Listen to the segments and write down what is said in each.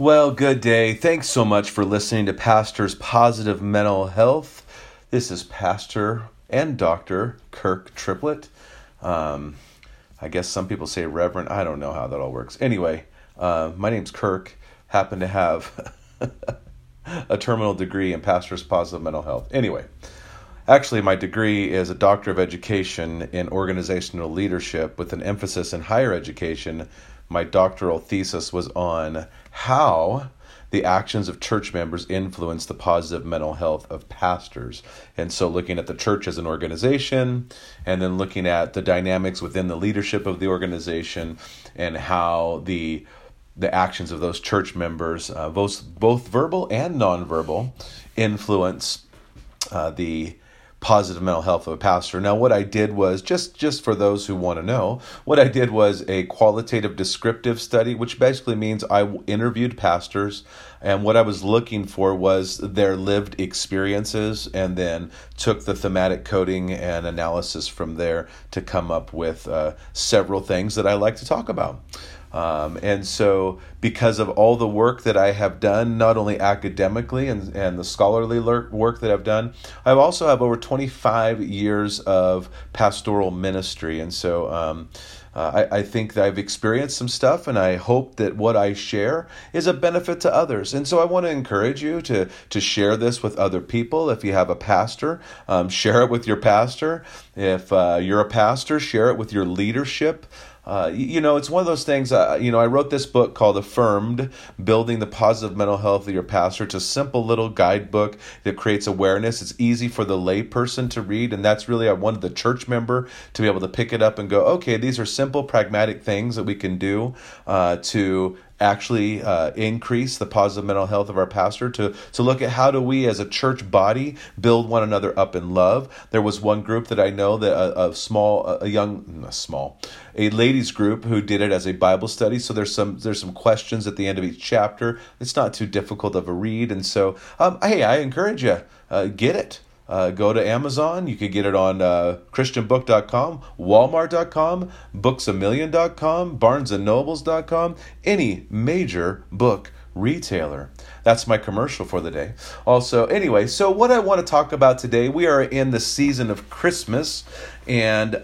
Well, good day. Thanks so much for listening to Pastors Positive Mental Health. This is Pastor and Dr. Kirk Triplett. I guess some people say Reverend. I don't know how that all works. Anyway, my name's Kirk. Happen to have a terminal degree in Pastors Positive Mental Health. Anyway, actually, my degree is a Doctor of Education in Organizational Leadership with an emphasis in higher education. My doctoral thesis was on how the actions of church members influence the positive mental health of pastors. And so looking at the church as an organization, and then looking at the dynamics within the leadership of the organization and how the actions of those church members, both verbal and nonverbal, influence the positive mental health of a pastor. Now, what I did was, just for those who want to know, what I did was a qualitative descriptive study, which basically means I interviewed pastors, and what I was looking for was their lived experiences, and then took the thematic coding and analysis from there to come up with several things that I like to talk about. And so because of all the work that I have done, not only academically and the scholarly work that I've done, I also have over 25 years of pastoral ministry. And so I think that I've experienced some stuff, and I hope that what I share is a benefit to others. And so I want to encourage you to share this with other people. If you have a pastor, share it with your pastor. If you're a pastor, share it with your leadership. It's one of those things, I wrote this book called Affirmed, Building the Positive Mental Health of Your Pastor. It's a simple little guidebook that creates awareness. It's easy for the layperson to read, and that's really, I wanted the church member to be able to pick it up and go, okay, these are simple, pragmatic things that we can do to actually increase the positive mental health of our pastor, to look at how do we as a church body build one another up in love. There was one group that I know that a ladies group who did it as a Bible study. So there's some questions at the end of each chapter. It's not too difficult of a read. And so, hey, I encourage you, get it. Go to Amazon. You could get it on Christianbook.com, Walmart.com, Booksamillion.com, BarnesandNobles.com, any major book retailer. That's my commercial for the day. Also, anyway, so what I want to talk about today, we are in the season of Christmas, and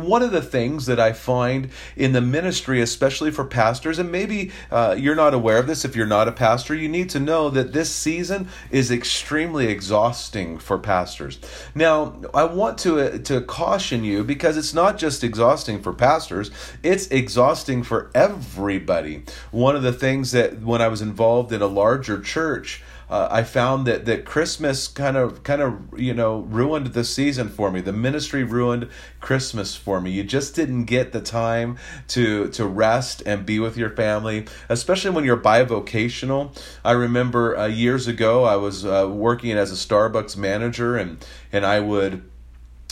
one of the things that I find in the ministry, especially for pastors, and maybe you're not aware of this, if you're not a pastor, you need to know that this season is extremely exhausting for pastors. Now, I want to caution you, because it's not just exhausting for pastors, it's exhausting for everybody. One of the things that when I was involved in a larger church, I found that Christmas kind of ruined the season for me. The ministry ruined Christmas for me. You just didn't get the time to rest and be with your family, especially when you're bivocational. I remember years ago I was working as a Starbucks manager, and I would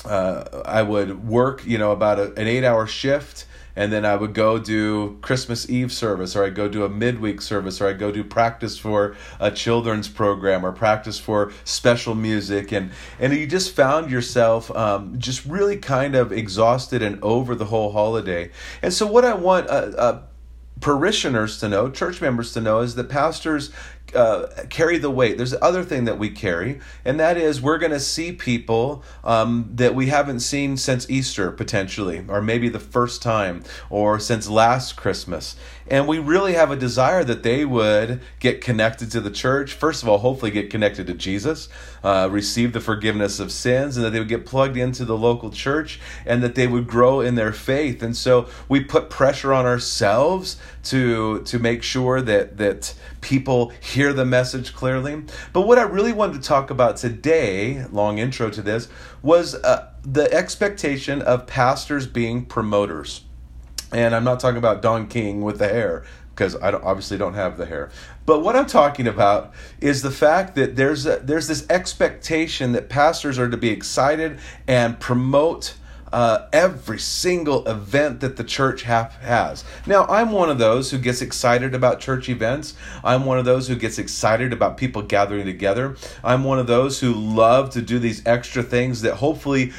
work about an 8-hour shift. And then I would go do Christmas Eve service, or I'd go do a midweek service, or I'd go do practice for a children's program, or practice for special music. And you just found yourself just really kind of exhausted and over the whole holiday. And so what I want parishioners to know, church members to know, is that pastors carry the weight. There's the other thing that we carry, and that is we're going to see people that we haven't seen since Easter, potentially, or maybe the first time, or since last Christmas. And we really have a desire that they would get connected to the church. First of all, hopefully get connected to Jesus, receive the forgiveness of sins, and that they would get plugged into the local church, and that they would grow in their faith. And so we put pressure on ourselves to make sure that people hear the message clearly. But what I really wanted to talk about today, long intro to this, was the expectation of pastors being promoters. And I'm not talking about Don King with the hair, because I obviously don't have the hair. But what I'm talking about is the fact that there's this expectation that pastors are to be excited and promote every single event that the church has. Now, I'm one of those who gets excited about church events. I'm one of those who gets excited about people gathering together. I'm one of those who love to do these extra things that hopefully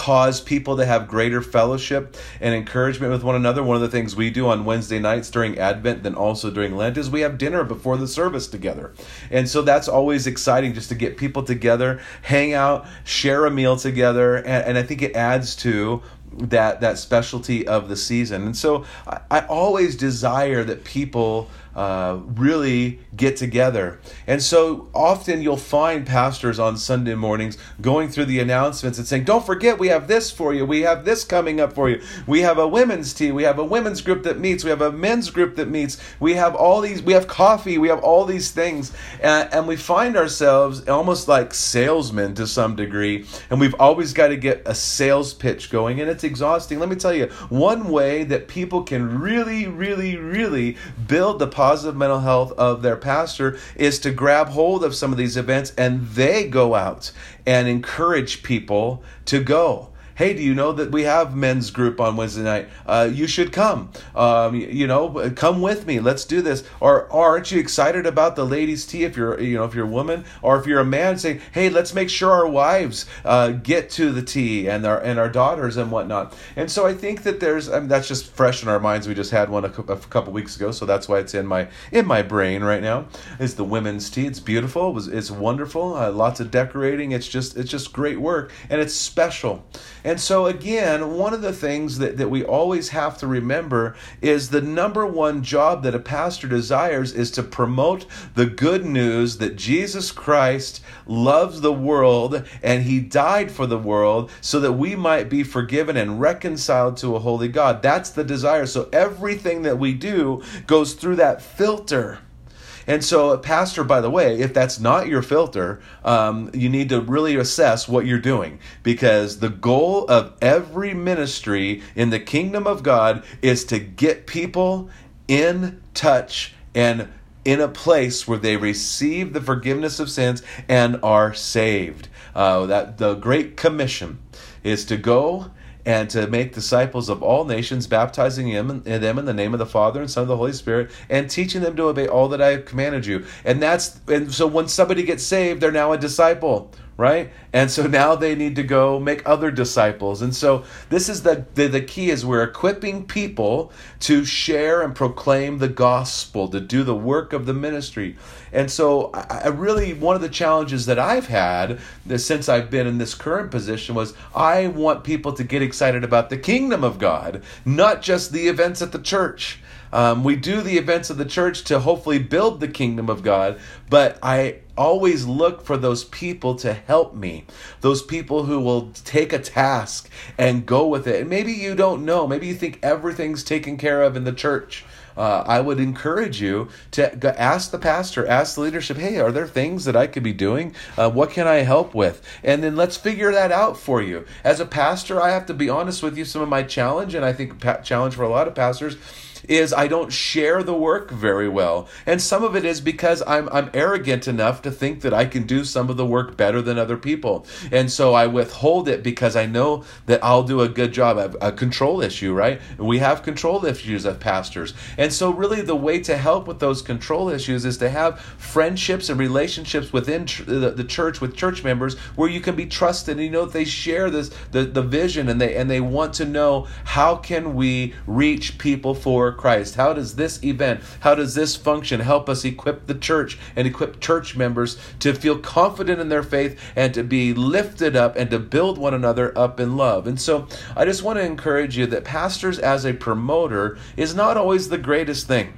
cause people to have greater fellowship and encouragement with one another. One of the things we do on Wednesday nights during Advent, then also during Lent, is we have dinner before the service together. And so that's always exciting, just to get people together, hang out, share a meal together. And I think it adds to that specialty of the season. And so I always desire that people really get together. And so often you'll find pastors on Sunday mornings going through the announcements and saying, don't forget, we have this for you. We have this coming up for you. We have a women's tea. We have a women's group that meets. We have a men's group that meets. We have all these, we have coffee. We have all these things. And we find ourselves almost like salesmen to some degree. And we've always got to get a sales pitch going, and it's exhausting. Let me tell you, one way that people can really, really, really build the positive mental health of their pastor is to grab hold of some of these events, and they go out and encourage people to go. Hey, do you know that we have men's group on Wednesday night? You should come. Come with me. Let's do this. Or aren't you excited about the ladies' tea if you're a woman, or if you're a man? Say, hey, let's make sure our wives get to the tea, and our daughters and whatnot. And so I think that that's just fresh in our minds. We just had one a couple weeks ago, so that's why it's in my brain right now. It's the women's tea. It's beautiful. It's wonderful. Lots of decorating. It's just great work, and it's special. And so again, one of the things that we always have to remember is the number one job that a pastor desires is to promote the good news that Jesus Christ loves the world and he died for the world so that we might be forgiven and reconciled to a holy God. That's the desire. So everything that we do goes through that filter. And so, pastor, by the way, if that's not your filter, you need to really assess what you're doing, because the goal of every ministry in the kingdom of God is to get people in touch and in a place where they receive the forgiveness of sins and are saved. That the Great Commission is to go and to make disciples of all nations, baptizing them in the name of the Father and Son of the Holy Spirit, and teaching them to obey all that I have commanded you. And so when somebody gets saved, they're now a disciple, right? And so now they need to go make other disciples. And so this is the key, is we're equipping people to share and proclaim the gospel, to do the work of the ministry. And so I really, one of the challenges that I've had since I've been in this current position was I want people to get excited about the kingdom of God, not just the events at the church. We do the events of the church to hopefully build the kingdom of God, but I always look for those people to help me, those people who will take a task and go with it. And maybe you don't know, maybe you think everything's taken care of in the church. I would encourage you to ask the pastor, ask the leadership, hey, are there things that I could be doing? What can I help with? And then let's figure that out for you. As a pastor, I have to be honest with you, some of my challenge, and I think challenge for a lot of pastors, is I don't share the work very well. And some of it is because I'm arrogant enough to think that I can do some of the work better than other people. And so I withhold it because I know that I'll do a good job. I have a control issue, right? We have control issues as pastors. And so really the way to help with those control issues is to have friendships and relationships within the church with church members where you can be trusted, and you know that they share this the vision, and they want to know, how can we reach people for Christ? How does this event, how does this function help us equip the church and equip church members to feel confident in their faith and to be lifted up and to build one another up in love? And so I just want to encourage you that pastors as a promoter is not always the greatest thing.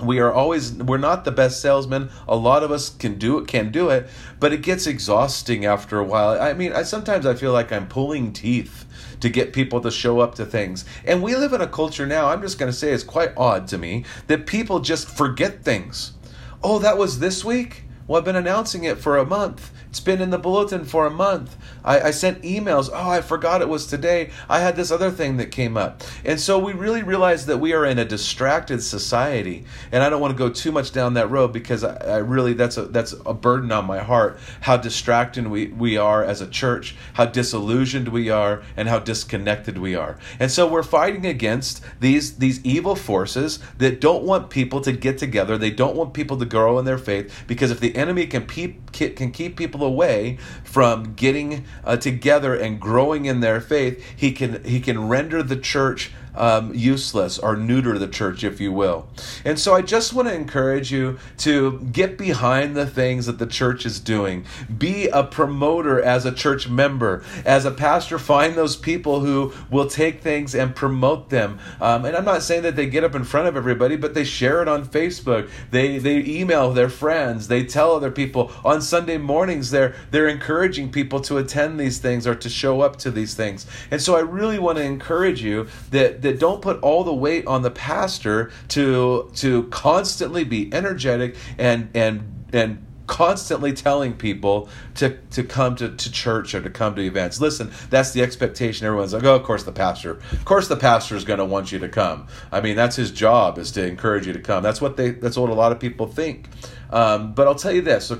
We're not the best salesmen. A lot of us can do it, but it gets exhausting after a while. I mean, sometimes I feel like I'm pulling teeth to get people to show up to things. And we live in a culture now, I'm just going to say it's quite odd to me, that people just forget things. Oh, that was this week? Well, I've been announcing it for a month. It's been in the bulletin for a month. I sent emails. Oh, I forgot it was today. I had this other thing that came up. And so we really realize that we are in a distracted society. And I don't want to go too much down that road, because I really, that's a burden on my heart, how distracted we are as a church, how disillusioned we are, and how disconnected we are. And so we're fighting against these evil forces that don't want people to get together. They don't want people to grow in their faith, because if the the enemy can keep people away from getting together and growing in their faith. He can render the church useless, or neuter the church, if you will. And so I just want to encourage you to get behind the things that the church is doing. Be a promoter as a church member. As a pastor, find those people who will take things and promote them. And I'm not saying that they get up in front of everybody, but they share it on Facebook. They email their friends. They tell other people. On Sunday mornings, they're encouraging people to attend these things or to show up to these things. And so I really want to encourage you that don't put all the weight on the pastor to constantly be energetic and constantly telling people to come to church or to come to events. Listen, that's the expectation. Everyone's like, oh, of course the pastor is going to want you to come. I mean, that's his job, is to encourage you to come. That's what a lot of people think. But I'll tell you this: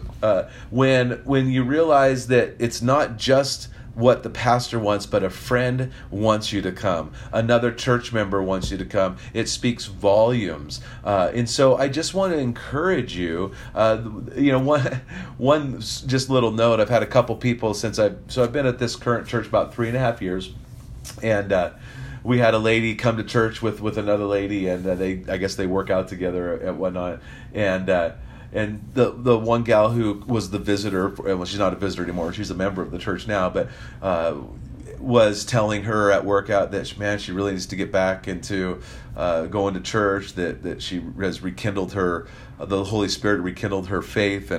when you realize that it's not just what the pastor wants, but a friend wants you to come, another church member wants you to come, it speaks volumes. And so I just want to encourage you, one just little note. I've had a couple people I've been at this current church about 3.5 years, and we had a lady come to church with another lady, and I guess they work out together and whatnot. And the one gal who was the visitor, well, she's not a visitor anymore, she's a member of the church now, but was telling her at workout that, man, she really needs to get back into going to church, that she has rekindled her, the Holy Spirit rekindled her faith.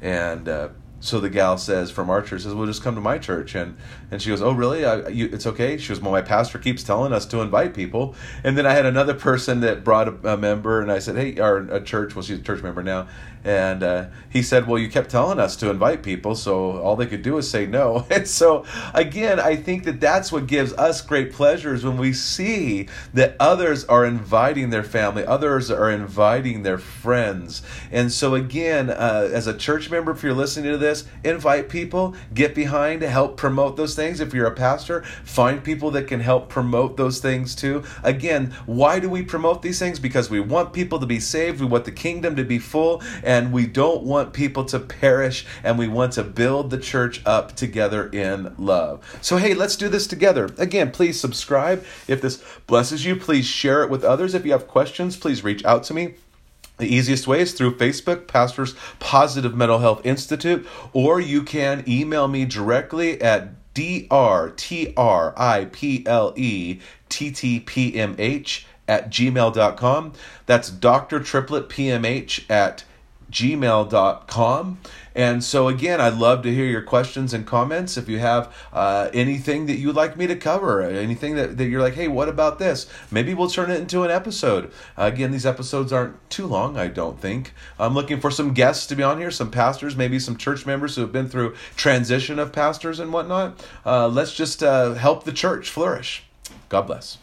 So the gal says, from our church, says, well, just come to my church. And she goes, oh, really? It's okay? She goes, well, my pastor keeps telling us to invite people. And then I had another person that brought a member, and I said, hey, she's a church member now. And he said, well, you kept telling us to invite people, so all they could do is say no. And so, again, I think that's what gives us great pleasure, is when we see that others are inviting their family, others are inviting their friends. And so, again, as a church member, if you're listening to this, invite people, get behind, help promote those things. If you're a pastor, find people that can help promote those things too. Again, why do we promote these things? Because we want people to be saved, we want the kingdom to be full, and we don't want people to perish, and we want to build the church up together in love. So hey, let's do this together. Again, please subscribe. If this blesses you, please share it with others. If you have questions, please reach out to me. The easiest way is through Facebook, Pastors Positive Mental Health Institute, or you can email me directly at drtripletttpmh@gmail.com. That's Dr. Triplett PMH @gmail.com. And so again, I'd love to hear your questions and comments. If you have anything that you'd like me to cover, anything that you're like, hey, what about this? Maybe we'll turn it into an episode. Again, these episodes aren't too long, I don't think. I'm looking for some guests to be on here, some pastors, maybe some church members who have been through transition of pastors and whatnot. Let's just help the church flourish. God bless.